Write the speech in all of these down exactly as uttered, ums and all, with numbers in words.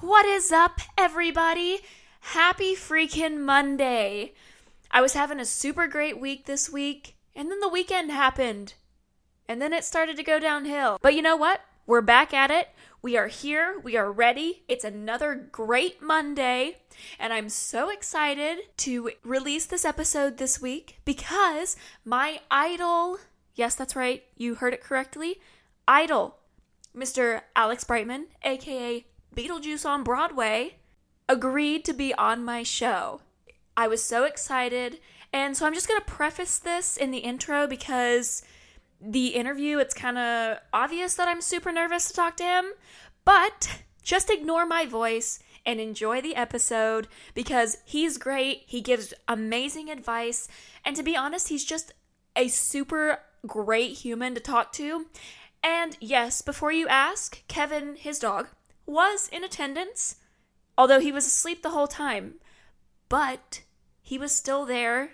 What is up, everybody? Happy freaking Monday. I was having a super great week this week, and then the weekend happened, and then it started to go downhill. But you know what? We're back at it. We are here. We are ready. It's another great Monday, and I'm so excited to release this episode this week because my idol, yes, that's right, you heard it correctly, idol, Mister Alex Brightman, aka Beetlejuice on Broadway, agreed to be on my show. I was so excited, and so I'm just going to preface this in the intro because the interview, it's kind of obvious that I'm super nervous to talk to him, but just ignore my voice and enjoy the episode because he's great, he gives amazing advice, and to be honest, he's just a super great human to talk to. And yes, before you ask, Kevin, his dog, was in attendance, although he was asleep the whole time, but he was still there.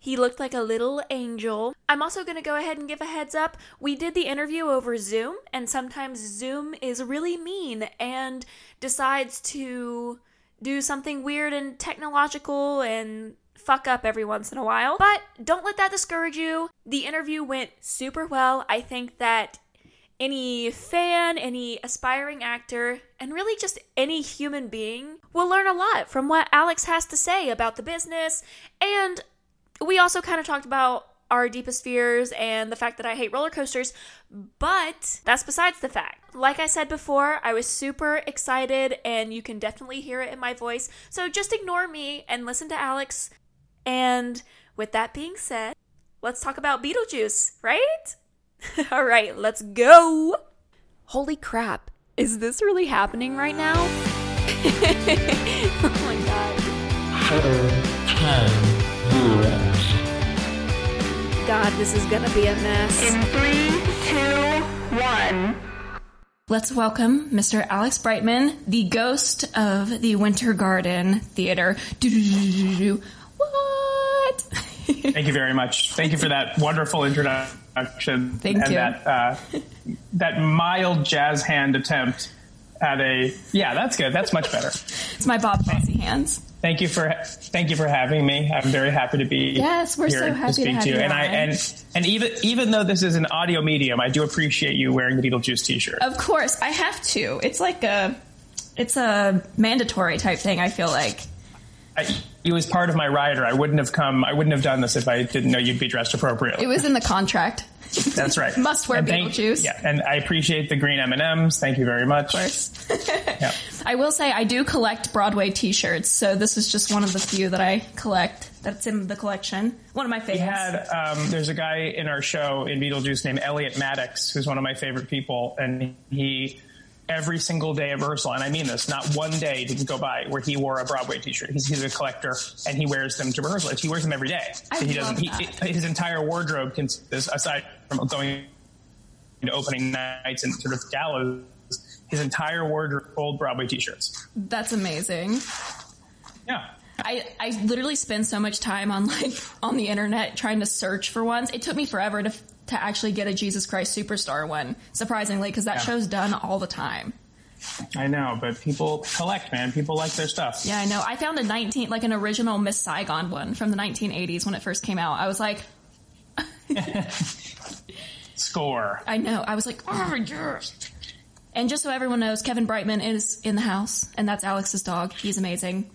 He looked like a little angel. I'm also going to go ahead and give a heads up. We did the interview over Zoom, and sometimes Zoom is really mean and decides to do something weird and technological and fuck up every once in a while, but don't let that discourage you. The interview went super well. I think that any fan, any aspiring actor, and really just any human being will learn a lot from what Alex has to say about the business. And we also kind of talked about our deepest fears and the fact that I hate roller coasters, but that's besides the fact. Like I said before, I was super excited, and you can definitely hear it in my voice. So just ignore me and listen to Alex. And with that being said, let's talk about Beetlejuice, right? All right, let's go. Holy crap. Is this really happening right now? Oh my god. God, this is gonna be a mess. In three, two, one. Let's welcome Mister Alex Brightman, the ghost of the Winter Garden Theater. What? Thank you very much. Thank you for that wonderful introduction. Thank and you. That, uh, that mild jazz hand attempt at a, yeah, that's good. That's much better. It's my Bob Fosse hands. Thank you for, thank you for having me. I'm very happy to be yes, we're here so happy to speak to, have to you. And on. I, and, and even, even though this is an audio medium, I do appreciate you wearing the Beetlejuice t-shirt. Of course I have to. It's like a, it's a mandatory type thing. I feel like. I, It was part of my rider. I wouldn't have come. I wouldn't have done this if I didn't know you'd be dressed appropriately. It was in the contract. That's right. Must wear Beetlejuice. Yeah, and I appreciate the green M and M's. Thank you very much. Of course. Yeah. I will say I do collect Broadway T-shirts, so this is just one of the few that I collect. That's in the collection. One of my favorites. We had um, there's a guy in our show in Beetlejuice named Elliot Maddox, who's one of my favorite people, and he. Every single day of rehearsal, and I mean this, not one day didn't go by where he wore a Broadway T-shirt. He's, he's a collector, and he wears them to rehearsal. He wears them every day. I so he love doesn't. That. He, his entire wardrobe consists, aside from going to opening nights and sort of galas, his entire wardrobe old Broadway T-shirts. That's amazing. Yeah. I, I literally spend so much time on like on the internet trying to search for ones. It took me forever to to actually get a Jesus Christ Superstar one, surprisingly, because that yeah. show's done all the time. I know, but people collect, man. People like their stuff. Yeah, I know. I found a nineteen like an original Miss Saigon one from the nineteen eighties when it first came out. I was like, score. I know. I was like, oh yes. And just so everyone knows, Kevin Brightman is in the house, and that's Alex's dog. He's amazing.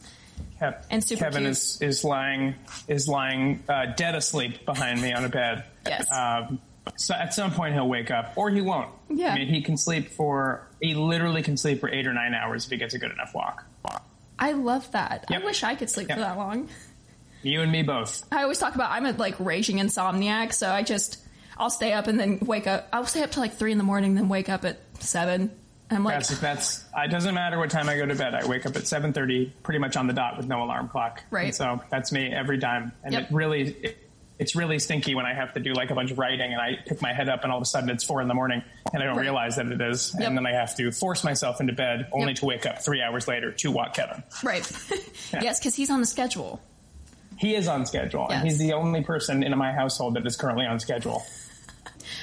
Yep. And super Kevin cute. is is lying is lying uh, dead asleep behind me on a bed. Yes. Um, so at some point he'll wake up, or he won't. Yeah. I mean, he can sleep for he literally can sleep for eight or nine hours if he gets a good enough walk. I love that. Yep. I wish I could sleep yep. for that long. You and me both. I always talk about I'm a like raging insomniac, so I just I'll stay up and then wake up. I'll stay up till like three in the morning, then wake up at seven. I'm like, that's, that's, it doesn't matter what time I go to bed. I wake up at seven thirty, pretty much on the dot with no alarm clock. Right. And so that's me every time. And yep. it really, it, it's really stinky when I have to do like a bunch of writing and I pick my head up and all of a sudden it's four in the morning and I don't right. realize that it is. Yep. And then I have to force myself into bed only yep. to wake up three hours later to walk Kevin. Right. Yeah. Yes. Cause he's on the schedule. He is on schedule. Yes. And he's the only person in my household that is currently on schedule.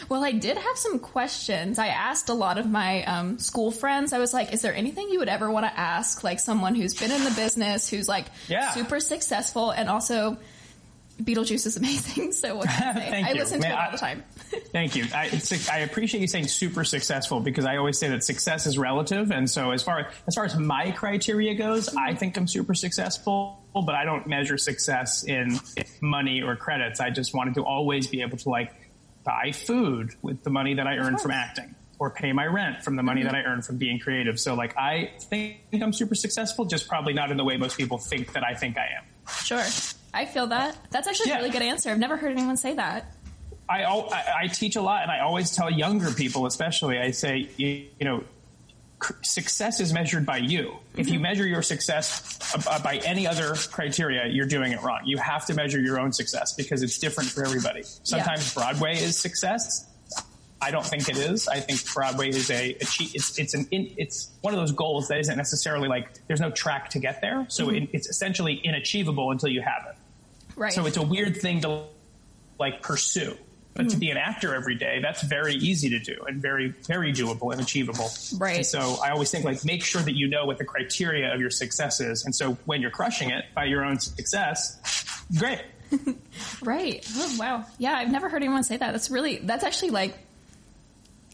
Well, I did have some questions. I asked a lot of my um, school friends. I was like, is there anything you would ever want to ask, like, someone who's been in the business, who's, like, yeah. super successful, and also... Beetlejuice is amazing, so what can I say? Thank I you. listen Man, to it all I, the time. Thank you. I, I appreciate you saying super successful, because I always say that success is relative, and so as far as far as my criteria goes, I think I'm super successful, but I don't measure success in money or credits. I just wanted to always be able to, like, buy food with the money that I earned from acting, or pay my rent from the money mm-hmm. that I earn from being creative. So, like, I think I'm super successful, just probably not in the way most people think that I think I am. Sure. I feel that. That's actually yeah. a really good answer. I've never heard anyone say that. I, I, I teach a lot, and I always tell younger people, especially, I say, you, you know, success is measured by you. Mm-hmm. If you measure your success by any other criteria, you're doing it wrong. You have to measure your own success, because it's different for everybody. Sometimes yeah. Broadway is success. I don't think it is. I think Broadway is a, a cheat. It's, it's an, in, it's one of those goals that isn't necessarily like, there's no track to get there. So mm-hmm. it, it's essentially inachievable until you have it. Right. So it's a weird thing to, like, pursue, but mm-hmm. to be an actor every day, that's very easy to do and very, very doable and achievable. Right. And so I always think, like, make sure that you know what the criteria of your success is. And so when you're crushing it by your own success, great. Right. Oh, wow. Yeah. I've never heard anyone say that. That's really, that's actually like,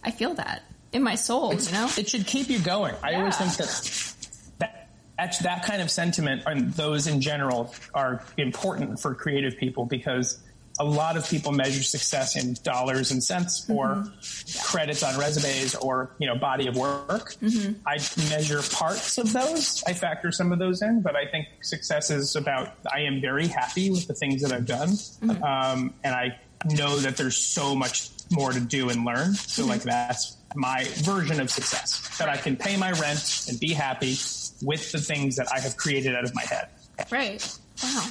I feel that in my soul, it's, you know? It should keep you going. I yeah. always think that, that that's, that kind of sentiment, and those in general, are important for creative people, because a lot of people measure success in dollars and cents or mm-hmm. yeah. credits on resumes or, you know, body of work. Mm-hmm. I measure parts of those. I factor some of those in, but I think success is about, I am very happy with the things that I've done. Mm-hmm. Um, and I know that there's so much more to do and learn. So, like, that's my version of success, that I can pay my rent and be happy with the things that I have created out of my head. Right. Wow.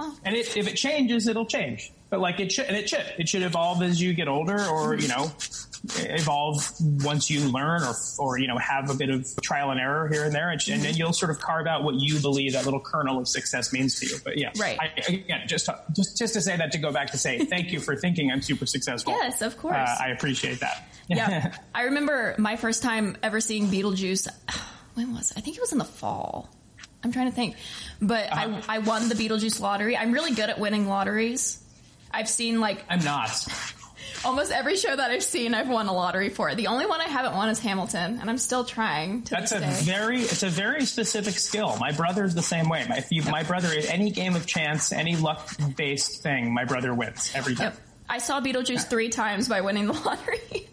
Oh. And it, if it changes, it'll change. But, like, it should, and it should, it should evolve as you get older, or, you know, evolve once you learn, or, or, you know, have a bit of trial and error here and there. And, and then you'll sort of carve out what you believe that little kernel of success means to you. But yeah, right. I, again, just, to, just, just to say that, to go back to say, thank you for thinking I'm super successful. Yes, of course. Uh, I appreciate that. Yeah. I remember my first time ever seeing Beetlejuice. When was it? I think it was in the fall. I'm trying to think, but uh-huh. I, I won the Beetlejuice lottery. I'm really good at winning lotteries. I've seen, like... I'm not. Almost every show that I've seen, I've won a lottery for. The only one I haven't won is Hamilton, and I'm still trying to That's a day. very... It's a very specific skill. My brother's the same way. My, you, yep. my brother, is any game of chance, any luck-based thing, my brother wins every time. Yep. I saw Beetlejuice three times by winning the lottery.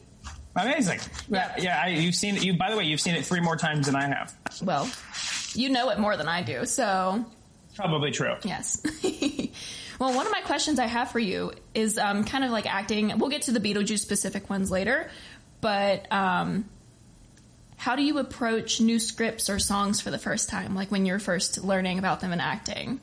Amazing. Yep. Yeah, I, you've seen it. You, by the way, you've seen it three more times than I have. Well, you know it more than I do, so... Probably true. Yes. Well, one of my questions I have for you is um, kind of like acting. We'll get to the Beetlejuice specific ones later, but um, how do you approach new scripts or songs for the first time, like when you're first learning about them and acting?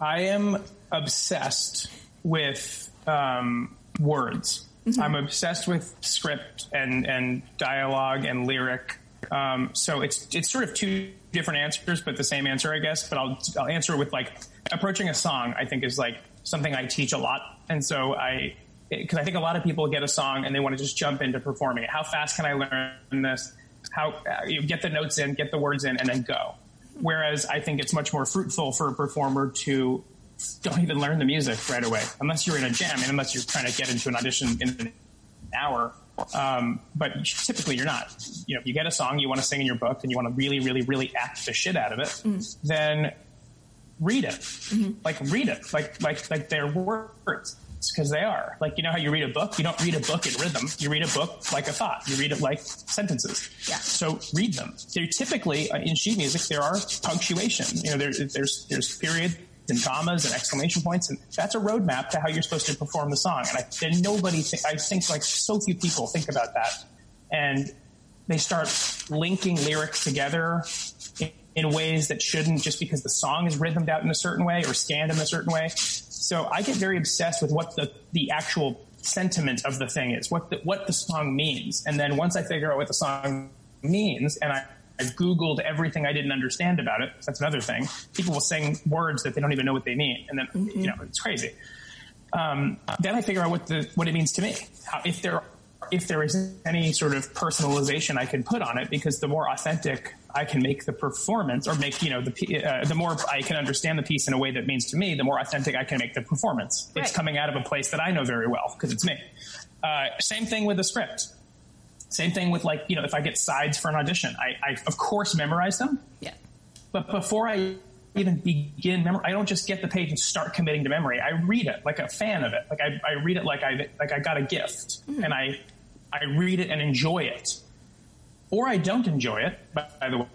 I am obsessed with um, words. Mm-hmm. I'm obsessed with script and, and dialogue and lyric. Um, so it's it's sort of two different answers, but the same answer, I guess. But I'll I'll answer with, like, approaching a song, I think, is, like, something I teach a lot. And so I, because I think a lot of people get a song and they want to just jump into performing it. How fast can I learn this? How you get the notes in, get the words in, and then go. Whereas I think it's much more fruitful for a performer to don't even learn the music right away, unless you're in a jam and unless you're trying to get into an audition in an hour. Um, but typically you're not. You know, you get a song you want to sing in your book and you want to really, really, really act the shit out of it, mm. then read it. Mm-hmm. Like, read it. Like, like, like they're words, because they are. Like, you know how you read a book? You don't read a book in rhythm. You read a book like a thought. You read it like sentences. Yeah. So read them. They're typically, uh, in sheet music, there are punctuation. You know, there, there's, there's periods and commas and exclamation points, and that's a roadmap to how you're supposed to perform the song. And I and nobody, th- I think, like, so few people think about that, and they start linking lyrics together in, in ways that shouldn't, just because the song is rhythmed out in a certain way or scanned in a certain way. So I get very obsessed with what the the actual sentiment of the thing is, what the, what the song means, and then once I figure out what the song means, and I. I've Googled everything I didn't understand about it. That's another thing. People will sing words that they don't even know what they mean. And then, mm-hmm. you know, it's crazy. um, then I figure out what the what it means to me. How, if there if there is any sort of personalization I can put on it, because the more authentic I can make the performance, or make, you know, the uh, the more I can understand the piece in a way that means to me, the more authentic I can make the performance. Right. It's coming out of a place that I know very well because it's me. Uh, same thing with the script. Same thing with, like, you know, if I get sides for an audition, I, I of course memorize them. Yeah. But before I even begin memory, I don't just get the page and start committing to memory. I read it like a fan of it. Like I, I read it like I like I got a gift, mm. and I I read it and enjoy it, or I don't enjoy it, by the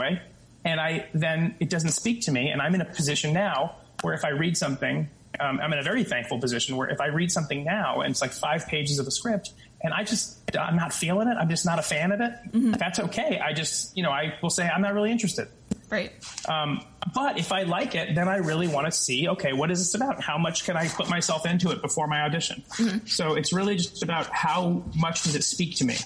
way. And I then it doesn't speak to me, and I'm in a position now where if I read something, um, I'm in a very thankful position where if I read something now and it's like five pages of a script, and I just, I'm not feeling it. I'm just not a fan of it. Mm-hmm. That's okay. I just, you know, I will say I'm not really interested. Right. Um, but if I like it, then I really want to see, okay, what is this about? How much can I put myself into it before my audition? Mm-hmm. So it's really just about how much does it speak to me?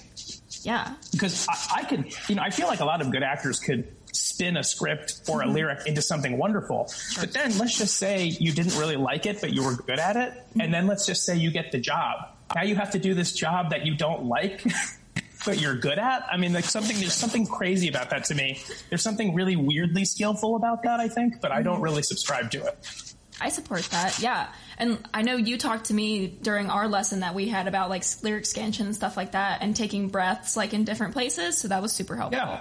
Yeah. Because I, I could, you know, I feel like a lot of good actors could spin a script or a mm-hmm. lyric into something wonderful. Sure. But then let's just say you didn't really like it, but you were good at it. Mm-hmm. And then let's just say you get the job. Now you have to do this job that you don't like, but you're good at. I mean, like something, there's something crazy about that to me. There's something really weirdly skillful about that, I think, but I don't really subscribe to it. I support that. Yeah. And I know you talked to me during our lesson that we had about like lyric scansion and stuff like that and taking breaths like in different places. So that was super helpful. Yeah.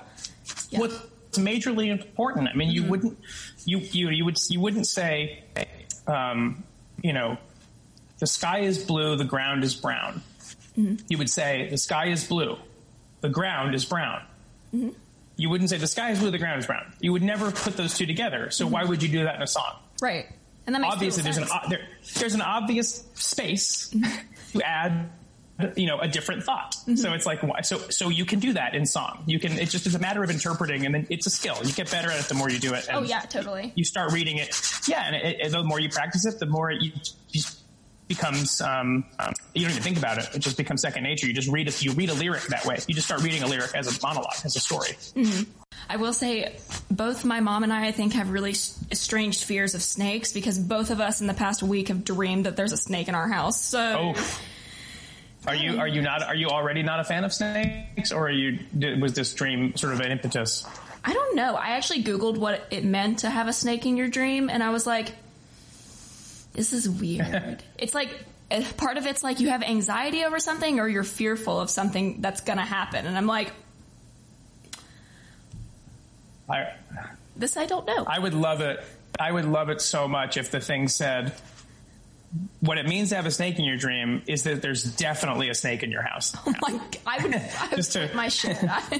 yeah. Well, it's majorly important. I mean, mm-hmm. you wouldn't, you, you, you would, you wouldn't say, um, you know, the sky is blue, the ground is brown. Mm-hmm. You would say, the sky is blue, the ground is brown. Mm-hmm. You wouldn't say, the sky is blue, the ground is brown. You would never put those two together. So mm-hmm. why would you do that in a song? Right. And that makes obviously, there's an o- there, there's an obvious space mm-hmm. to add, you know, a different thought. Mm-hmm. So it's like, so so you can do that in song. You can. It just is a matter of interpreting, and then it's a skill. You get better at it the more you do it. And oh yeah, totally. You start reading it. Yeah, and it, it, the more you practice it, the more you. you becomes um, um you don't even think about it, it just becomes second nature. You just read it, you read a lyric that way. You just start reading a lyric as a monologue, as a story. Mm-hmm. I will say both my mom and I I think have really strange fears of snakes, because both of us in the past week have dreamed that there's a snake in our house. So oh. Are you are you not are you already not a fan of snakes, or are you was this dream sort of an impetus? I don't know. I actually Googled what it meant to have a snake in your dream, and I was like, this is weird. It's like, part of it's like you have anxiety over something, or you're fearful of something that's going to happen. And I'm like, I, this I don't know. I would love it. I would love it so much if the thing said, what it means to have a snake in your dream is that there's definitely a snake in your house. Oh my God, I would, I would just to, my shit.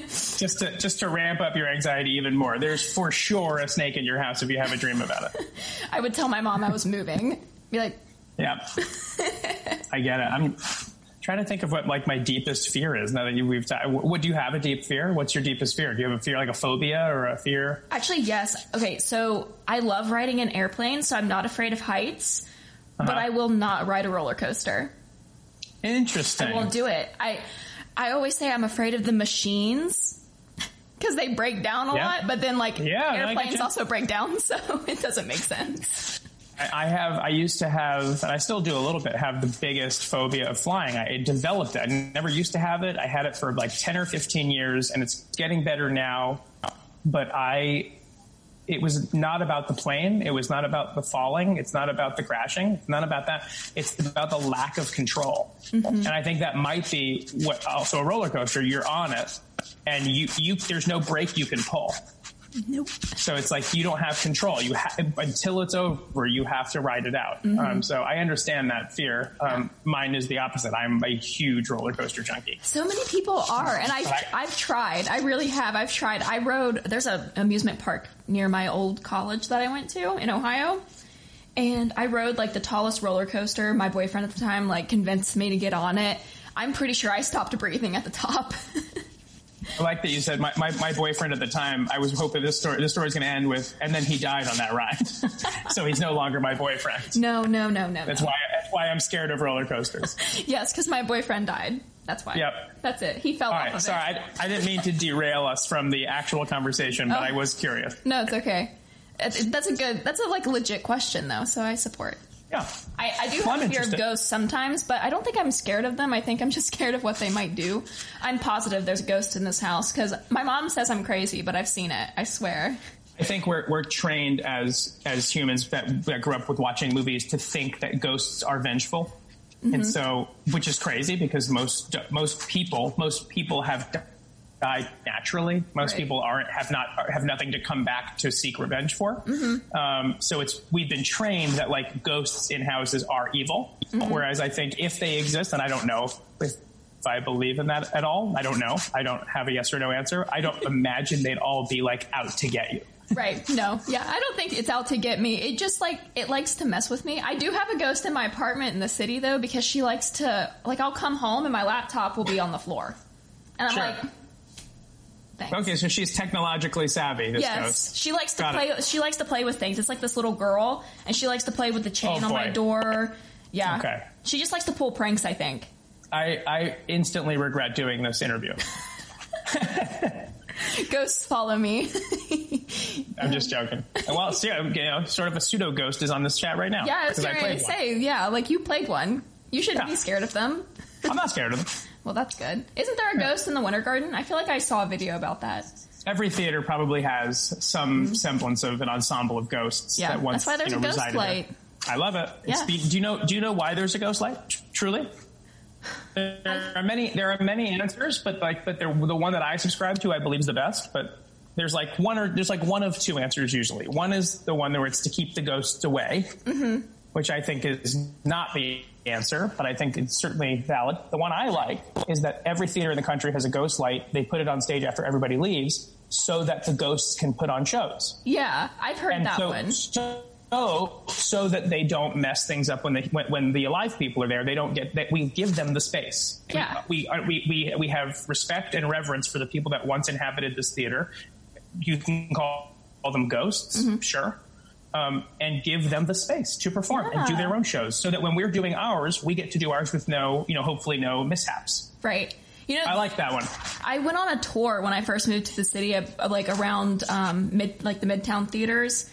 just to just to ramp up your anxiety even more. There's for sure a snake in your house if you have a dream about it. I would tell my mom I was moving. Be like, yeah, I get it. I'm trying to think of what like my deepest fear is now that you we've. T- what do you have a deep fear? What's your deepest fear? Do you have a fear like a phobia or a fear? Actually, yes. Okay, so I love riding in airplanes, so I'm not afraid of heights. Uh-huh. But I will not ride a roller coaster. Interesting. I won't do it. I I always say I'm afraid of the machines because they break down a yeah. lot. But then, like, yeah, airplanes also break down, so it doesn't make sense. I, I have. I used to have, and I still do a little bit, have the biggest phobia of flying. I it developed it. I never used to have it. I had it for like ten or fifteen years, and it's getting better now. But I. It was not about the plane. It was not about the falling. It's not about the crashing. It's not about that. It's about the lack of control. Mm-hmm. And I think that might be what also a roller coaster. You're on it, and you, you there's no brake you can pull. Nope. So it's like you don't have control. You ha- until it's over, you have to ride it out. Mm-hmm. Um, so I understand that fear. Um, yeah. Mine is the opposite. I'm a huge roller coaster junkie. So many people are, and I've, I, I've tried. I really have. I've tried. I rode. There's an amusement park near my old college that I went to in Ohio, and I rode like the tallest roller coaster. My boyfriend at the time like convinced me to get on it. I'm pretty sure I stopped breathing at the top. I like that you said my, my, my boyfriend at the time. I was hoping this story this story's going to end with, and then he died on that ride, so he's no longer my boyfriend. No, no, no, no. That's no. why that's why I'm scared of roller coasters. Yes, because my boyfriend died. That's why. Yep. That's it. He fell All off. Right, of sorry, I, I didn't mean to derail us from the actual conversation, but oh. I was curious. No, it's okay. That's a good. That's a like legit question though, so I support. Yeah. I, I do well, have I'm fear of ghosts sometimes, but I don't think I'm scared of them. I think I'm just scared of what they might do. I'm positive there's a ghost in this house because my mom says I'm crazy, but I've seen it. I swear. I think we're we're trained as as humans that, that grew up with watching movies to think that ghosts are vengeful. Mm-hmm. And so, which is crazy because most most people most people have died naturally. Most right. people aren't have not have nothing to come back to seek revenge for. Mm-hmm. Um, so it's we've been trained that like ghosts in houses are evil. Mm-hmm. Whereas I think if they exist, and I don't know if, if I believe in that at all, I don't know. I don't have a yes or no answer. I don't imagine they'd all be like out to get you. Right. No. Yeah. I don't think it's out to get me. It just like, it likes to mess with me. I do have a ghost in my apartment in the city though, because she likes to, like, I'll come home and my laptop will be on the floor. And I'm sure. like, thanks. Okay. So she's technologically savvy. This yes. Ghost. She likes to Got play. It. She likes to play with things. It's like this little girl and she likes to play with the chain oh, on boy. my door. Yeah. Okay. She just likes to pull pranks. I think. I, I instantly regret doing this interview. Ghosts follow me. I'm just joking. Well, so, you know, sort of a pseudo ghost is on this chat right now. Yeah, I was going to say, one. yeah, like you played one. You shouldn't yeah. be scared of them. I'm not scared of them. Well, that's good. Isn't there a ghost in the Winter Garden? I feel like I saw a video about that. Every theater probably has some mm-hmm. semblance of an ensemble of ghosts. Yeah, that once, that's why there's you know, a ghost light. There. I love it. Yeah. It's, do you know? Do you know why there's a ghost light? T- truly. There are many. There are many answers, but like, but they're, the one that I subscribe to, I believe, is the best. But there's like one or there's like one of two answers usually. One is the one where it's to keep the ghosts away, mm-hmm. which I think is not the answer, but I think it's certainly valid. The one I like is that every theater in the country has a ghost light. They put it on stage after everybody leaves, so that the ghosts can put on shows. Yeah, I've heard and that so, one. So, Oh, so that they don't mess things up when they when, when the alive people are there. They don't get that. We give them the space. Yeah. We, we we we have respect and reverence for the people that once inhabited this theater. You can call, call them ghosts, mm-hmm. sure, um, and give them the space to perform yeah. and do their own shows. So that when we're doing ours, we get to do ours with no, you know, hopefully no mishaps. Right. You know, I like that one. I went on a tour when I first moved to the city, of, of like around um, mid like the Midtown theaters.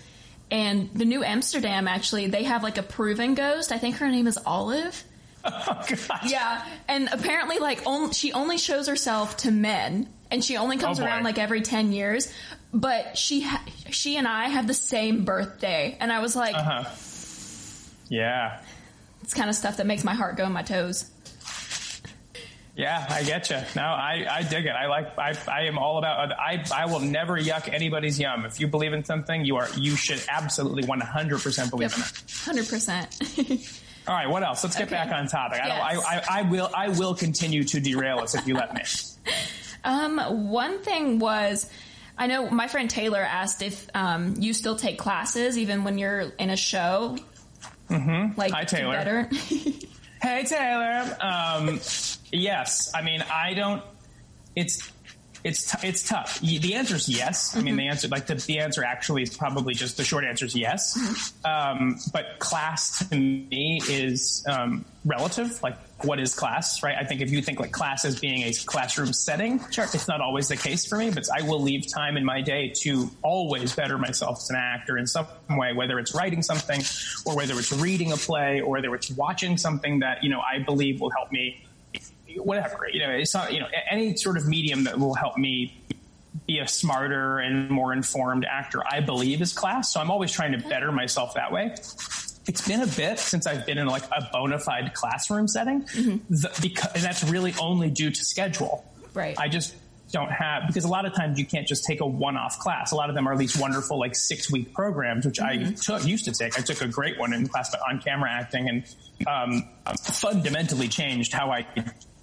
And the New Amsterdam, actually, they have, like, a proven ghost. I think her name is Olive. Oh, God. Yeah. And apparently, like, on, she only shows herself to men. And she only comes oh, around, like, every ten years. But she ha- she and I have the same birthday. And I was like... Uh-huh. Yeah. It's kind of stuff that makes my heart go in my toes. Yeah, I get you. No, I, I dig it. I like. I I am all about. I I will never yuck anybody's yum. If you believe in something, you are you should absolutely one hundred percent believe yep. in it. one hundred percent. All right. What else? Let's get okay. back on topic. Yes. I, don't, I, I I will I will continue to derail us if you let me. Um. One thing was, I know my friend Taylor asked if um you still take classes even when you're in a show. Mm-hmm. Like, hi, Taylor. Better. Hey, Taylor. Um. Yes. I mean, I don't, it's, it's, t- it's tough. The answer is yes. Mm-hmm. I mean, the answer, like the, the answer actually is probably just the short answer is yes. Um, but class to me is, um, relative. Like, what is class, right? I think if you think like class as being a classroom setting, sure. it's not always the case for me, but I will leave time in my day to always better myself as an actor in some way, whether it's writing something or whether it's reading a play or whether it's watching something that, you know, I believe will help me. Whatever, you know, it's not, you know, any sort of medium that will help me be a smarter and more informed actor, I believe, is class. So I'm always trying to better myself that way. It's been a bit since I've been in like a bona fide classroom setting, mm-hmm. the, because and that's really only due to schedule. Right. I just don't have, because a lot of times you can't just take a one-off class. A lot of them are these wonderful like six-week programs, which mm-hmm. I took, used to take. I took a great one in class, but on-camera acting, and um, fundamentally changed how I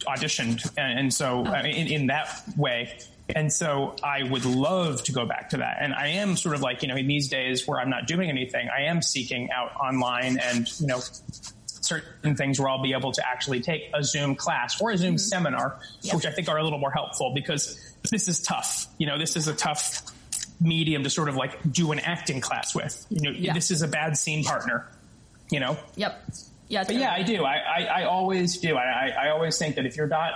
auditioned, and, and so uh, in, in that way. And so I would love to go back to that. And I am sort of like, you know, in these days where I'm not doing anything, I am seeking out online and, you know, certain things where I'll be able to actually take a Zoom class or a Zoom mm-hmm. seminar, yeah. which I think are a little more helpful because this is tough. You know, this is a tough medium to sort of like do an acting class with. You know, yeah. this is a bad scene partner, you know? Yep. Yeah, but yeah, I do. I, I, I always do. I, I always think that if you're not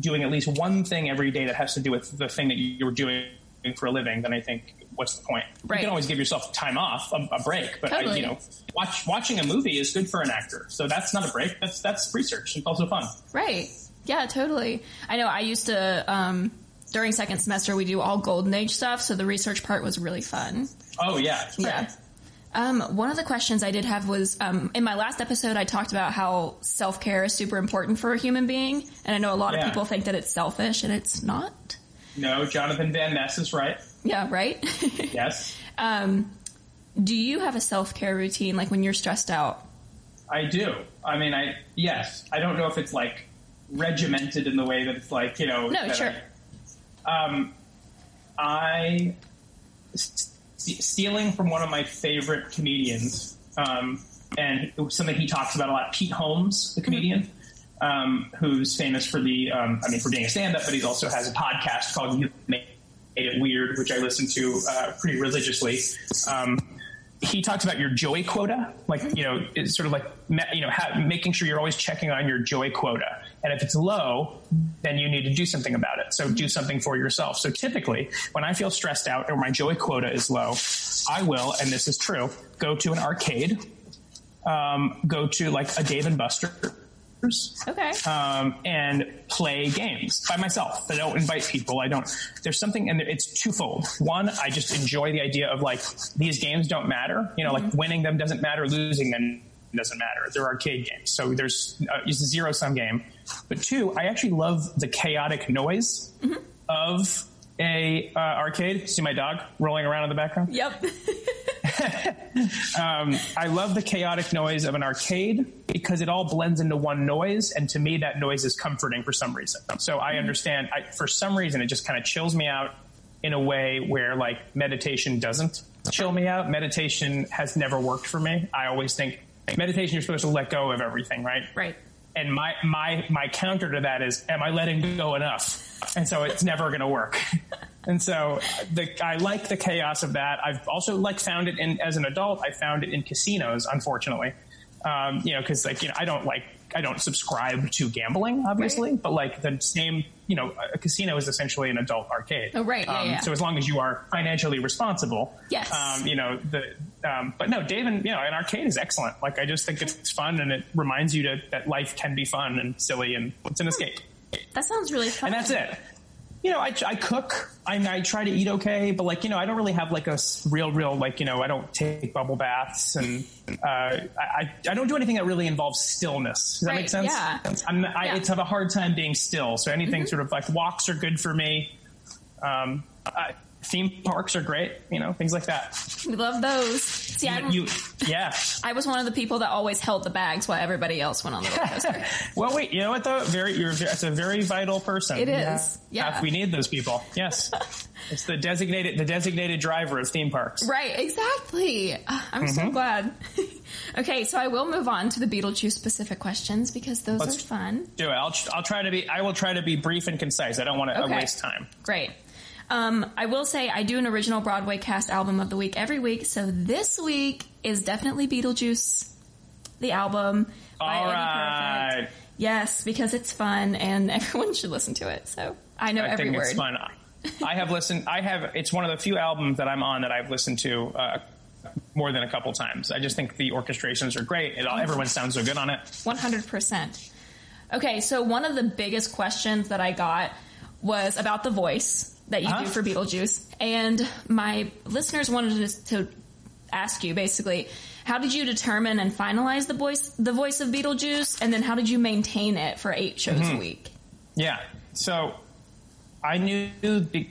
doing at least one thing every day that has to do with the thing that you were doing doing for a living, then I think, what's the point? Right. You can always give yourself time off, a, a break. But totally. I, you know, watch, watching a movie is good for an actor. So that's not a break. That's that's research. It's also fun. Right. Yeah, totally. I know I used to, um, during second semester, we do all Golden Age stuff. So the research part was really fun. Oh, yeah. Yeah. Right. Um, one of the questions I did have was, um, in my last episode, I talked about how self-care is super important for a human being. And I know a lot yeah. of people think that it's selfish, and it's not. No, Jonathan Van Ness is right. Yeah, right? Yes. Um, do you have a self-care routine, like when you're stressed out? I do. I mean, I yes. I don't know if it's, like, regimented in the way that it's, like, you know. No, sure. I, um, I... stealing from one of my favorite comedians, um, and something he talks about a lot, Pete Holmes, the comedian, mm-hmm. um, who's famous for the, um, I mean, for being a stand-up, but he also has a podcast called You Made It Weird, which I listen to uh, pretty religiously. Um, he talks about your joy quota, like, you know, it's sort of like, you know, ha- making sure you're always checking on your joy quota. And if it's low, then you need to do something about it. So do something for yourself. So typically, when I feel stressed out or my joy quota is low, I will, and this is true, go to an arcade, um, go to like a Dave and Buster's, okay, um, and play games by myself. I don't invite people. I don't. There's something, and it's twofold. One, I just enjoy the idea of like these games don't matter. You know, mm-hmm. like winning them doesn't matter, losing them doesn't matter. They're arcade games. So there's uh, it's a zero sum game. But two, I actually love the chaotic noise mm-hmm. of a uh, arcade. See my dog rolling around in the background? Yep. um, I love the chaotic noise of an arcade because it all blends into one noise. And to me, that noise is comforting for some reason. So I mm-hmm. understand. I, for some reason, it just kind of chills me out in a way where like meditation doesn't chill me out. Meditation has never worked for me. I always think meditation, you're supposed to let go of everything, right? Right. And my, my, my counter to that is, am I letting go enough? And so it's never going to work. And so the, I like the chaos of that. I've also like found it in, as an adult, I found it in casinos, unfortunately. Um, you know, cause like, you know, I don't like, I don't subscribe to gambling, obviously, right. But like the same, you know, a casino is essentially an adult arcade. Oh, right. Yeah, um, yeah. So as long as you are financially responsible, yes. um, you know, the, um, but no, Dave and, you know, an arcade is excellent. Like, I just think it's fun, and it reminds you to, that life can be fun and silly, and it's an escape. That sounds really fun. And that's it. You know, I, I cook, I, I try to eat okay, but like, you know, I don't really have like a real, real, like, you know, I don't take bubble baths, and uh, I, I don't do anything that really involves stillness. Does right, that make sense? Yeah. I'm, I yeah. It's have a hard time being still. So anything mm-hmm. sort of like walks are good for me. Um, I, theme parks are great, you know, things like that. We love those. See, I you, yeah. I was one of the people that always held the bags while everybody else went on the roller coaster. Well, wait, you know what though? Very, you're, it's a very vital person. It is. Yeah, yeah. Uh, we need those people. Yes, it's the designated, the designated driver of theme parks. Right. Exactly. I'm mm-hmm. so glad. Okay, so I will move on to the Beetlejuice specific questions because those Let's are fun. Do it. I'll, I'll try to be. I will try to be brief and concise. I don't want to okay. waste time. Great. Um, I will say I do an original Broadway cast album of the week every week. So this week is definitely Beetlejuice, the album. By All Eddie right. Perfect. Yes, because it's fun and everyone should listen to it. So I know I every think word. It's fun. I have listened. I have. It's one of the few albums that I'm on that I've listened to uh, more than a couple times. I just think the orchestrations are great. It all, everyone sounds so good on it. one hundred percent. Okay, so one of the biggest questions that I got was about the voice that you uh-huh. do for Beetlejuice. And my listeners wanted to, to ask you, basically, how did you determine and finalize the voice the voice of Beetlejuice? And then how did you maintain it for eight shows mm-hmm. a week? Yeah. So I knew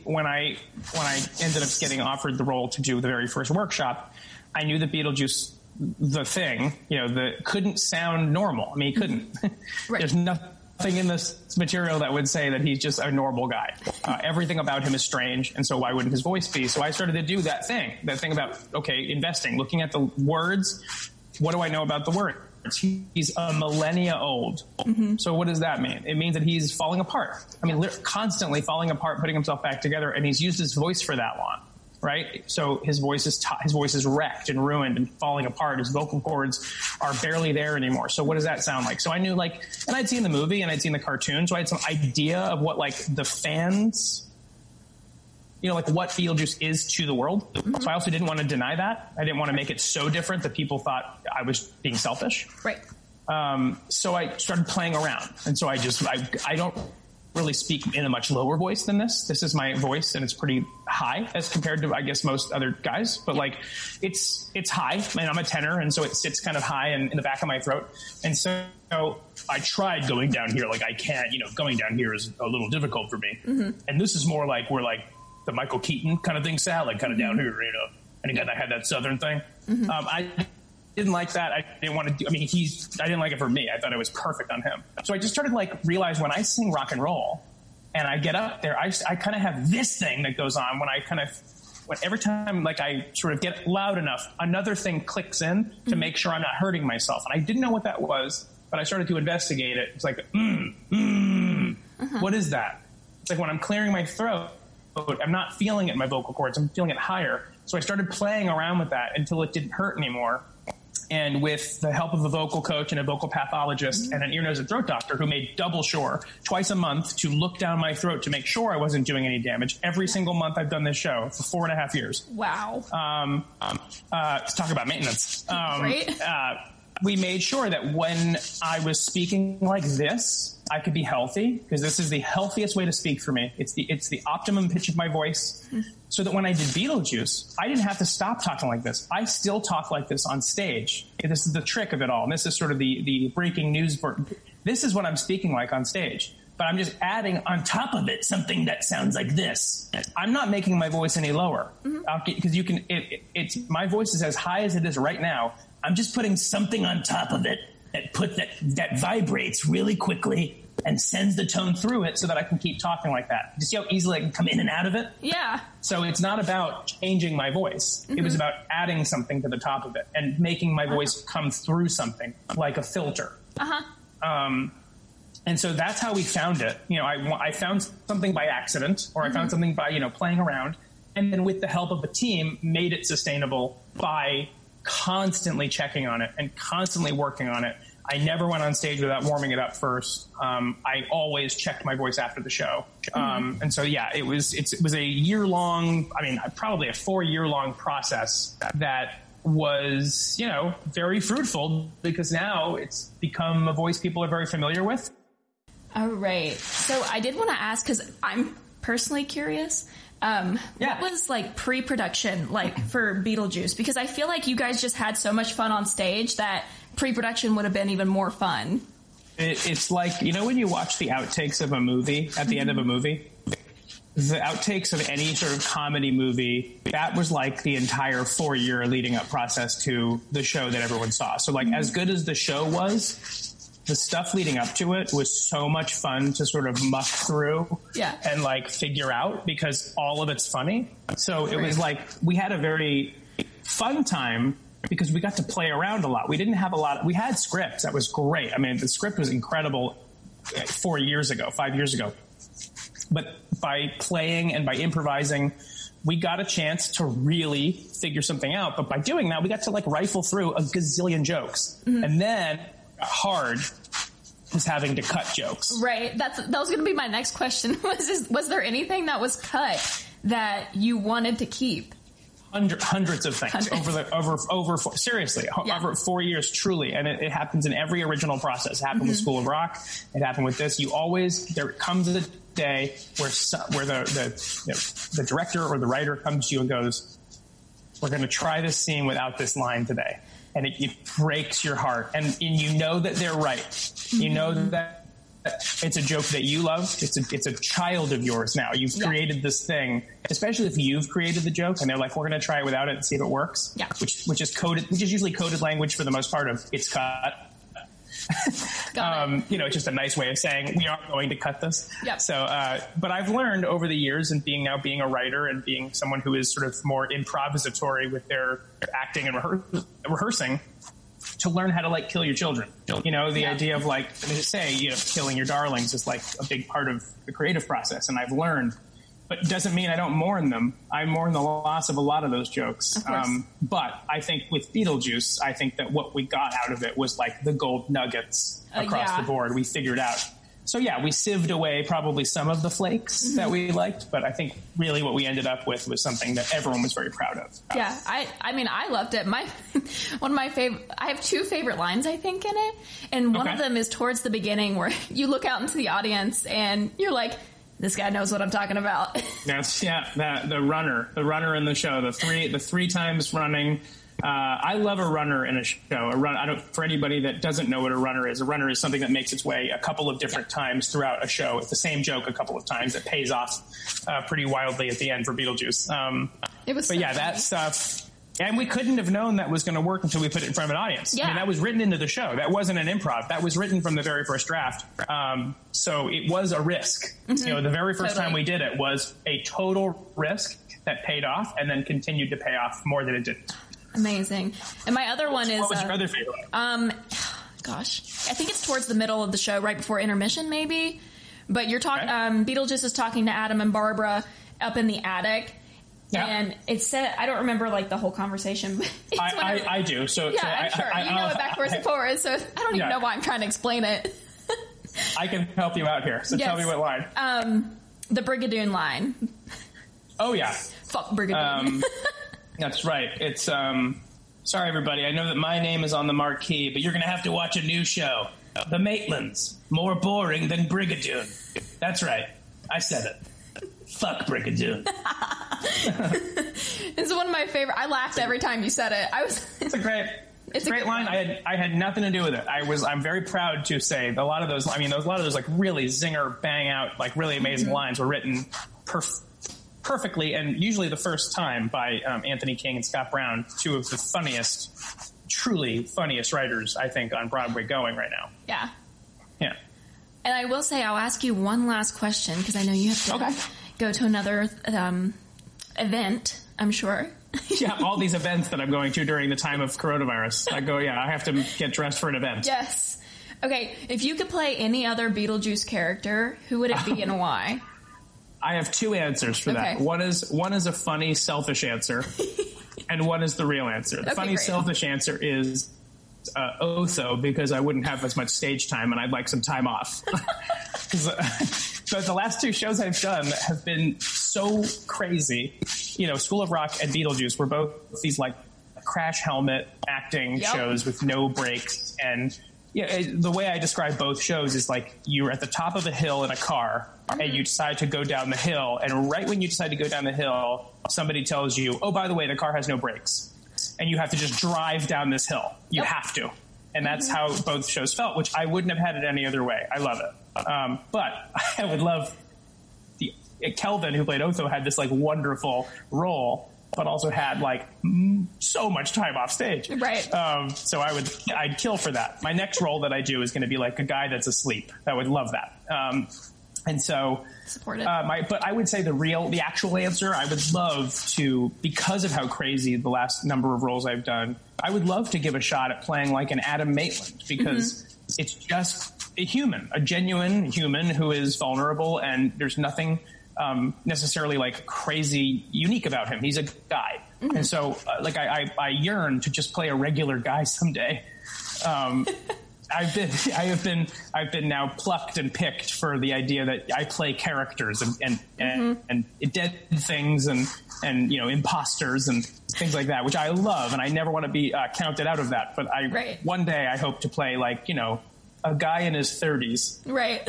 when I when I ended up getting offered the role to do the very first workshop, I knew that Beetlejuice, the thing, you know, the couldn't sound normal. I mean, he couldn't. Right. There's nothing. Nothing in this material that would say that he's just a normal guy. Uh, everything about him is strange, and so why wouldn't his voice be? So I started to do that thing, that thing about, okay, investing, looking at the words. What do I know about the words? He's a millennia old. Mm-hmm. So what does that mean? It means that he's falling apart. I mean, constantly falling apart, putting himself back together, and he's used his voice for that long, right? So his voice is t- his voice is wrecked and ruined and falling apart. His vocal cords are barely there anymore. So what does that sound like? So I knew, like, and I'd seen the movie and I'd seen the cartoon, so I had some idea of what, like, the fans you know, like what Beetlejuice is to the world. Mm-hmm. So I also didn't want to deny that. I didn't want to make it so different that people thought I was being selfish. Right. Um, so I started playing around. And so I just, I, I don't really speak in a much lower voice than this. This is my voice, and it's pretty high as compared to, I guess, most other guys. But like, it's, it's high, and I'm a tenor. And so it sits kind of high and in, in the back of my throat. And so I tried going down here. Like I can't, you know, going down here is a little difficult for me. Mm-hmm. And this is more like, we're like the Michael Keaton kind of thing, Sal, like kind of down here, you know, and again, I had that Southern thing. Mm-hmm. Um, I, didn't like that. I didn't want to do, I mean, he's, I didn't like it for me. I thought it was perfect on him. So I just started like realize when I sing rock and roll and I get up there, I, I kind of have this thing that goes on when I kind of, when every time like I sort of get loud enough, another thing clicks in to mm-hmm. make sure I'm not hurting myself. And I didn't know what that was, but I started to investigate it. It's like, mm, mm, uh-huh. What is that? It's like when I'm clearing my throat, I'm not feeling it in my vocal cords. I'm feeling it higher. So I started playing around with that until it didn't hurt anymore. And with the help of a vocal coach and a vocal pathologist mm-hmm. and an ear, nose, and throat doctor who made double sure twice a month to look down my throat to make sure I wasn't doing any damage. Every single month I've done this show for four and a half years. Wow. Um, um, uh, let's talk about maintenance. Um, right? Uh, we made sure that when I was speaking like this, I could be healthy, because this is the healthiest way to speak for me. It's the, it's the optimum pitch of my voice. Mm-hmm. So that when I did Beetlejuice, I didn't have to stop talking like this. I still talk like this on stage. This is the trick of it all. And this is sort of the, the breaking news. Bur- this is what I'm speaking like on stage. But I'm just adding on top of it something that sounds like this. I'm not making my voice any lower. Because mm-hmm. you can, it, it, it's, my voice is as high as it is right now. I'm just putting something on top of it that put that, that vibrates really quickly and sends the tone through it so that I can keep talking like that. You see how easily I can come in and out of it? Yeah. So it's not about changing my voice. Mm-hmm. It was about adding something to the top of it and making my uh-huh. voice come through something like a filter. Uh-huh. Um, and so that's how we found it. You know, I, I found something by accident, or mm-hmm. I found something by, you know, playing around. And then with the help of a team, made it sustainable by constantly checking on it and constantly working on it. I never went on stage without warming it up first. Um, I always checked my voice after the show. Um, mm-hmm. And so, yeah, it was it's, it was a year-long, I mean, probably a four-year-long process that was, you know, very fruitful, because now it's become a voice people are very familiar with. All right. So I did want to ask, because I'm personally curious, Um, yeah. what was like pre-production like for Beetlejuice? Because I feel like you guys just had so much fun on stage that pre-production would have been even more fun. It, it's like, you know, when you watch the outtakes of a movie at the mm-hmm. end of a movie, the outtakes of any sort of comedy movie, that was like the entire four year leading up process to the show that everyone saw. So like mm-hmm. as good as the show was, the stuff leading up to it was so much fun to sort of muck through yeah. and like figure out, because all of it's funny. So it was like, we had a very fun time because we got to play around a lot. We didn't have a lot. We had scripts. That was great. I mean, the script was incredible four years ago, five years ago, but by playing and by improvising, we got a chance to really figure something out. But by doing that, we got to like rifle through a gazillion jokes mm-hmm. and then hard is having to cut jokes. Right. That's that was going to be my next question. Was is, was there anything that was cut that you wanted to keep? Hundred, hundreds of things hundreds. over the over over four, seriously yeah. over four years truly, and it, it happens in every original process. It happened mm-hmm. with School of Rock. It happened with this. You always there comes a day where where the the, you know, the director or the writer comes to you and goes, "We're going to try this scene without this line today." And it, it breaks your heart. And, and you know that they're right. You know that it's a joke that you love. It's a, it's a child of yours now. You've yeah. created this thing, especially if you've created the joke and they're like, we're going to try it without it and see if it works. Yeah. Which, which is coded, which is usually coded language for the most part of it's cut. um, you know, it's just a nice way of saying we aren't going to cut this. Yep. So, uh, but I've learned over the years, and being now being a writer and being someone who is sort of more improvisatory with their acting and rehe- rehearsing, to learn how to like kill your children. You know, the yeah. idea of like, I mean, say, you know, killing your darlings is like a big part of the creative process, and I've learned. But doesn't mean I don't mourn them. I mourn the loss of a lot of those jokes. Um, but I think with Beetlejuice, I think that what we got out of it was like the gold nuggets uh, across yeah. the board. We figured out So yeah, we sieved away probably some of the flakes that we liked, but I think really what we ended up with was something that everyone was very proud of. Yeah, I, I mean, I loved it. My one of my favorite, I have two favorite lines, I think, in it. And one okay. of them is towards the beginning where you look out into the audience and you're like, this guy knows what I'm talking about. That's, yeah, that, the runner, the runner in the show, the three, the three times running. Uh, I love a runner in a show. A run, I don't, for anybody that doesn't know what a runner is, a runner is something that makes its way a couple of different times throughout a show. It's the same joke a couple of times. It pays off uh, pretty wildly at the end for Beetlejuice. Um, it was but so yeah, funny. That stuff. And we couldn't have known that was going to work until we put it in front of an audience. Yeah. I mean, that was written into the show. That wasn't an improv. That was written from the very first draft. Um, so it was a risk. Mm-hmm. You know, the very first totally. time we did it was a total risk that paid off and then continued to pay off more than it didn't. Amazing. And my other one is... What was your uh, other favorite? Um, gosh. I think it's towards the middle of the show, right before intermission, maybe. But you're talking... Okay. Um, Beetlejuice is talking to Adam and Barbara up in the attic. Yeah. And it said... I don't remember, like, the whole conversation. But I, I, it, I do. So, yeah, so I'm I, sure. I, I, you know I, it backwards I, and forwards, so I don't yeah. even know why I'm trying to explain it. I can help you out here. So yes. tell me what line. Um, the Brigadoon line. Oh, yeah. Fuck Brigadoon. Um... That's right. It's, um, sorry, everybody. I know that my name is on the marquee, but you're going to have to watch a new show. The Maitlands. More boring than Brigadoon. That's right. I said it. Fuck Brigadoon. It's one of my favorite. I laughed every time you said it. I was. It's a great, it's a great line. I had, I had nothing to do with it. I was, I'm very proud to say a lot of those, I mean, those, a lot of those like really zinger bang out, like really amazing mm-hmm. lines were written perfectly. Perfectly, and usually the first time by um, Anthony King and Scott Brown, two of the funniest, truly funniest writers, I think, on Broadway going right now. Yeah. Yeah. And I will say, I'll ask you one last question, because I know you have to okay. go to another um, event, I'm sure. Yeah, all these events that I'm going to during the time of coronavirus. I go, yeah, I have to get dressed for an event. Yes. Okay, if you could play any other Beetlejuice character, who would it be and why? I have two answers for okay. that. One is one is a funny, selfish answer, and one is the real answer. The okay, funny, great. selfish answer is uh, Otho, because I wouldn't have as much stage time, and I'd like some time off. But the last two shows I've done have been so crazy. You know, School of Rock and Beetlejuice were both these, like, crash helmet acting yep. shows with no breaks. And yeah, the way I describe both shows is, like, you're at the top of a hill in a car, and you decide to go down the hill, and right when you decide to go down the hill, somebody tells you, oh, by the way, the car has no brakes, and you have to just drive down this hill. You yep. have to. And that's mm-hmm. how both shows felt, which I wouldn't have had it any other way. I love it. Um, but I would love... the Kelvin, who played Otho, had this, like, wonderful role, but also had, like, so much time off stage. Right. Um, so I would, I'd kill for that. My next role that I do is going to be, like, a guy that's asleep. I would love that. Um, and so, supported. Uh, my, but I would say the real, the actual answer, I would love to, because of how crazy the last number of roles I've done, I would love to give a shot at playing like an Adam Maitland, because mm-hmm. it's just a human, a genuine human who is vulnerable, and there's nothing um, necessarily like crazy unique about him. He's a guy. Mm-hmm. And so uh, like I, I, I yearn to just play a regular guy someday. Um, I've been, I have been, I've been now plucked and picked for the idea that I play characters and and, mm-hmm. and, and dead things and and you know imposters and things like that, which I love, and I never want to be uh, counted out of that. But I right. one day I hope to play like you know a guy in his thirties. Right.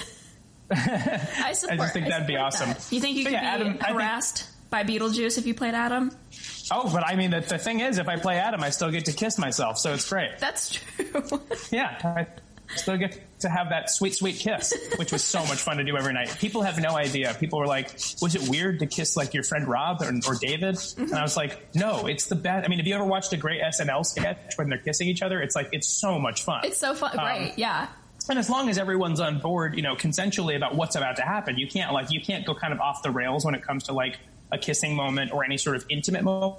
I support. I just think I that'd be awesome. That. You think you could yeah, be Adam, harassed think, by Beetlejuice if you played Adam? Oh, but I mean, the, the thing is, if I play Adam, I still get to kiss myself, so it's great. That's true. Yeah, I still get to have that sweet, sweet kiss, which was so much fun to do every night. People have no idea. People were like, was it weird to kiss, like, your friend Rob or, or David? Mm-hmm. And I was like, no, it's the best. I mean, have you ever watched a great S N L sketch when they're kissing each other? It's like, it's so much fun. It's so fun, um, right, yeah. And as long as everyone's on board, you know, consensually about what's about to happen, you can't, like, you can't go kind of off the rails when it comes to, like, a kissing moment or any sort of intimate moment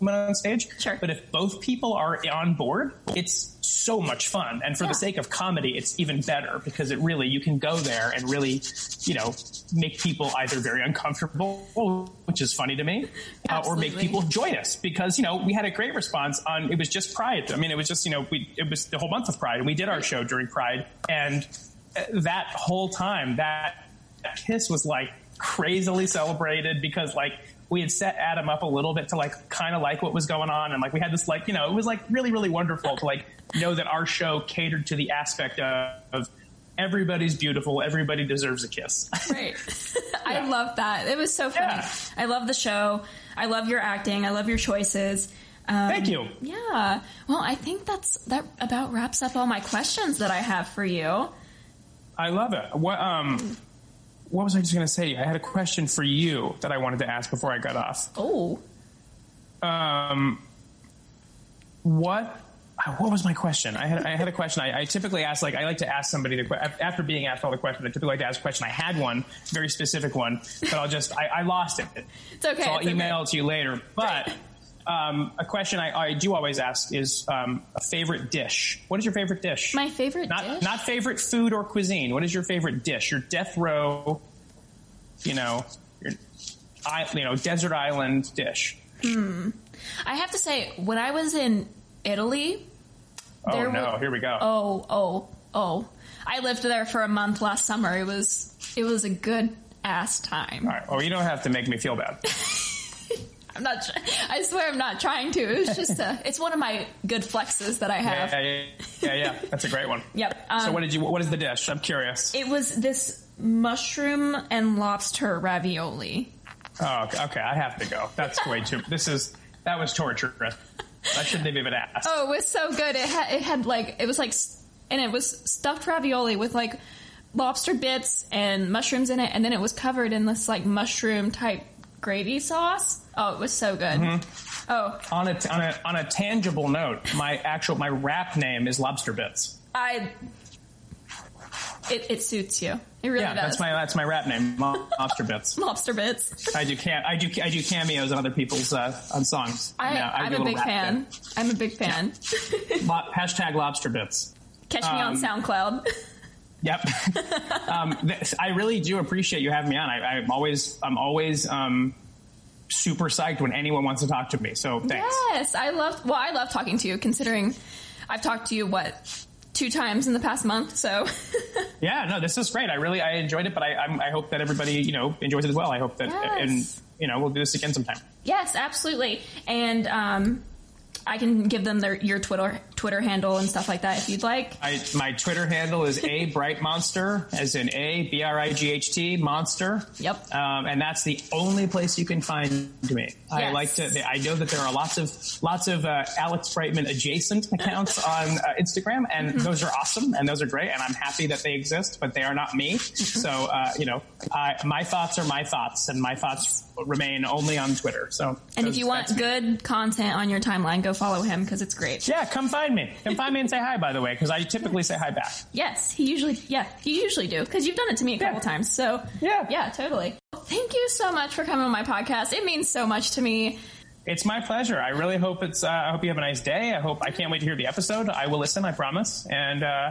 on stage. Sure. But if both people are on board, it's so much fun. And for yeah. the sake of comedy, it's even better, because it really, you can go there and really, you know, make people either very uncomfortable, which is funny to me, uh, or make people joyous, because, you know, we had a great response on, it was just Pride. I mean, it was just, you know, we, it was the whole month of Pride, and we did our show during Pride, and that whole time, that kiss was like crazily celebrated because like we had set Adam up a little bit to like kind of like what was going on. And like we had this like, you know, it was like really, really wonderful to like know that our show catered to the aspect of, of everybody's beautiful. Everybody deserves a kiss. Right. Yeah. I love that. It was so funny. Yeah. I love the show. I love your acting. I love your choices. Um, Thank you. Yeah. Well, I think that's that about wraps up all my questions that I have for you. I love it. What, um, what was I just going to say? I had a question for you that I wanted to ask before I got off. Oh. Um, what, what was my question? I had, I had a question. I, I typically ask, like, I like to ask somebody the after being asked all the questions, I typically like to ask a question. I had one, very specific one, but I'll just, I, I lost it. It's okay. So I'll email okay. it to you later. But um, a question I, I do always ask is um, a favorite dish. What is your favorite dish? My favorite not, dish? Not favorite food or cuisine. What is your favorite dish? Your death row, you know, your, you know, desert island dish. Hmm. I have to say, when I was in Italy. Oh no! Were, Here we go. Oh oh oh! I lived there for a month last summer. It was it was a good ass time. All right. Oh, you don't have to make me feel bad. I'm not. I swear, I'm not trying to. It was just a, it's one of my good flexes that I have. Yeah, yeah, yeah. yeah, yeah. That's a great one. Yep. Um, so what did you? What is the dish? I'm curious. It was this mushroom and lobster ravioli. Oh, okay. I have to go. That's way too. This is that was torturous. I shouldn't have even asked. Oh, it was so good. It had, it had like, it was like, and it was stuffed ravioli with like lobster bits and mushrooms in it. And then it was covered in this like mushroom type gravy sauce. Oh, it was so good. Mm-hmm. Oh, on a, on a, on a tangible note, my actual, my rap name is Lobster Bits. I, it, it suits you. It really yeah, does. That's my, that's my rap name. Lobster Bits. Lobster Bits. I do cam- I do, I do cameos on other people's, uh, on songs. I, yeah, I I'm, a a I'm a big fan. I'm a big fan. Hashtag Lobster Bits. Catch um, me on SoundCloud. Yep. um, th- I really do appreciate you having me on. I, I'm always, I'm always, um, super psyched when anyone wants to talk to me. So thanks. Yes. I love, well, I love talking to you considering I've talked to you, what, two times in the past month, so yeah, no, this is great. I really I enjoyed it, but I I'm, I hope that everybody, you know, enjoys it as well. I hope that yes. and you know, we'll do this again sometime. Yes, absolutely. And um I can give them their your Twitter Twitter handle and stuff like that if you'd like. I, my Twitter handle is a bright monster, as in a b r I g h t monster. Yep. Um, and that's the only place you can find me. Yes. I like to. I know that there are lots of lots of uh, Alex Brightman adjacent accounts on uh, Instagram, and mm-hmm. those are awesome, and those are great, and I'm happy that they exist, but they are not me. Mm-hmm. So uh, you know, I, my thoughts are my thoughts, and my thoughts remain only on Twitter. So, and those, if you want good me. content on your timeline, go follow him because it's great. Yeah, come find me. Come find me and say hi, by the way, because I typically say hi back. Yes, he usually, yeah, you usually do because you've done it to me a yeah. couple times. So, yeah, yeah, totally. Thank you so much for coming on my podcast. It means so much to me. It's my pleasure. I really hope it's, uh, I hope you have a nice day. I hope, I can't wait to hear the episode. I will listen, I promise. And uh,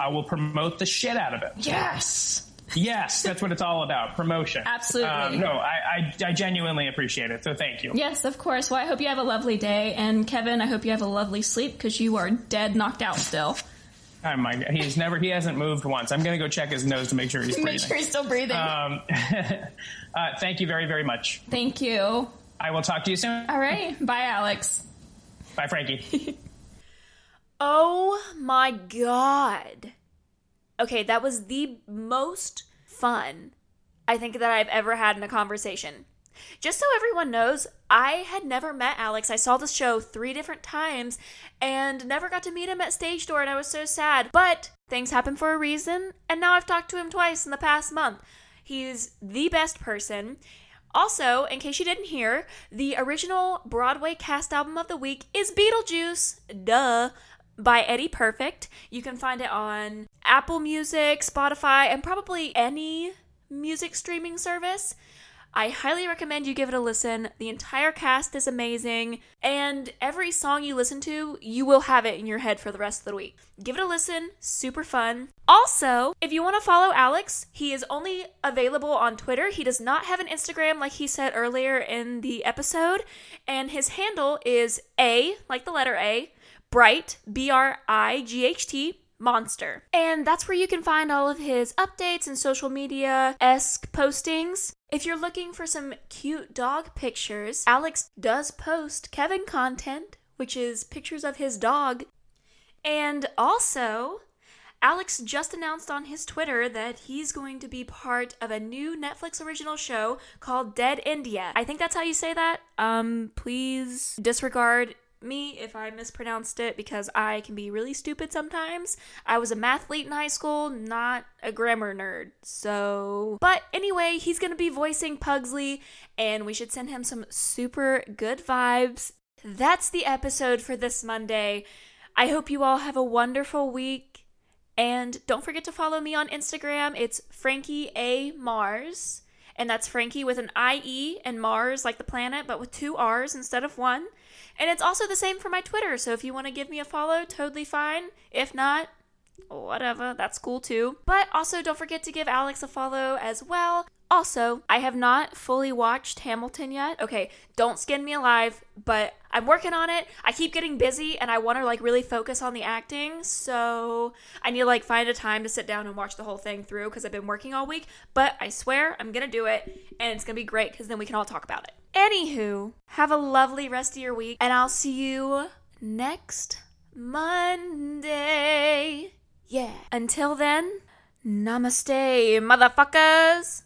I will promote the shit out of it. Yes. Yes, that's what it's all about. Promotion. Absolutely. Um, no, I, I, I genuinely appreciate it. So thank you. Yes, of course. Well, I hope you have a lovely day. And Kevin, I hope you have a lovely sleep because you are dead knocked out still. Oh my God. He's never, he hasn't moved once. I'm going to go check his nose to make sure he's breathing. Make sure he's still breathing. Um, uh, thank you very, very much. Thank you. I will talk to you soon. All right. Bye, Alex. Bye, Frankie. Oh my God. Okay, that was the most fun I think that I've ever had in a conversation. Just so everyone knows, I had never met Alex. I saw the show three different times and never got to meet him at Stage Door, and I was so sad. But things happen for a reason, and now I've talked to him twice in the past month. He's the best person. Also, in case you didn't hear, the original Broadway cast album of the week is Beetlejuice. Duh. By Eddie Perfect. You can find it on Apple Music, Spotify, and probably any music streaming service. I highly recommend you give it a listen. The entire cast is amazing, and every song you listen to, you will have it in your head for the rest of the week. Give it a listen. Super fun. Also, if you want to follow Alex, he is only available on Twitter. He does not have an Instagram like he said earlier in the episode, and his handle is A, like the letter A, Bright, B R I G H T, Monster. And that's where you can find all of his updates and social media-esque postings. If you're looking for some cute dog pictures, Alex does post Kevin content, which is pictures of his dog. And also, Alex just announced on his Twitter that he's going to be part of a new Netflix original show called Dead India. I think that's how you say that. Um, please disregard me if I mispronounced it because I can be really stupid sometimes. I was a mathlete in high school, not a grammar nerd, so... But anyway, he's gonna be voicing Pugsley, and we should send him some super good vibes. That's the episode for this Monday. I hope you all have a wonderful week. And don't forget to follow me on Instagram. It's Frankie A. Mars. And that's Frankie with an I E and Mars like the planet, but with two R's instead of one. And it's also the same for my Twitter. So if you want to give me a follow, totally fine. If not, whatever. That's cool too. But also don't forget to give Alex a follow as well. Also, I have not fully watched Hamilton yet. Okay, don't skin me alive, but I'm working on it. I keep getting busy and I want to like really focus on the acting, so I need to like find a time to sit down and watch the whole thing through because I've been working all week, but I swear I'm going to do it and it's going to be great because then we can all talk about it. Anywho, have a lovely rest of your week and I'll see you next Monday. Yeah. Until then, namaste, motherfuckers.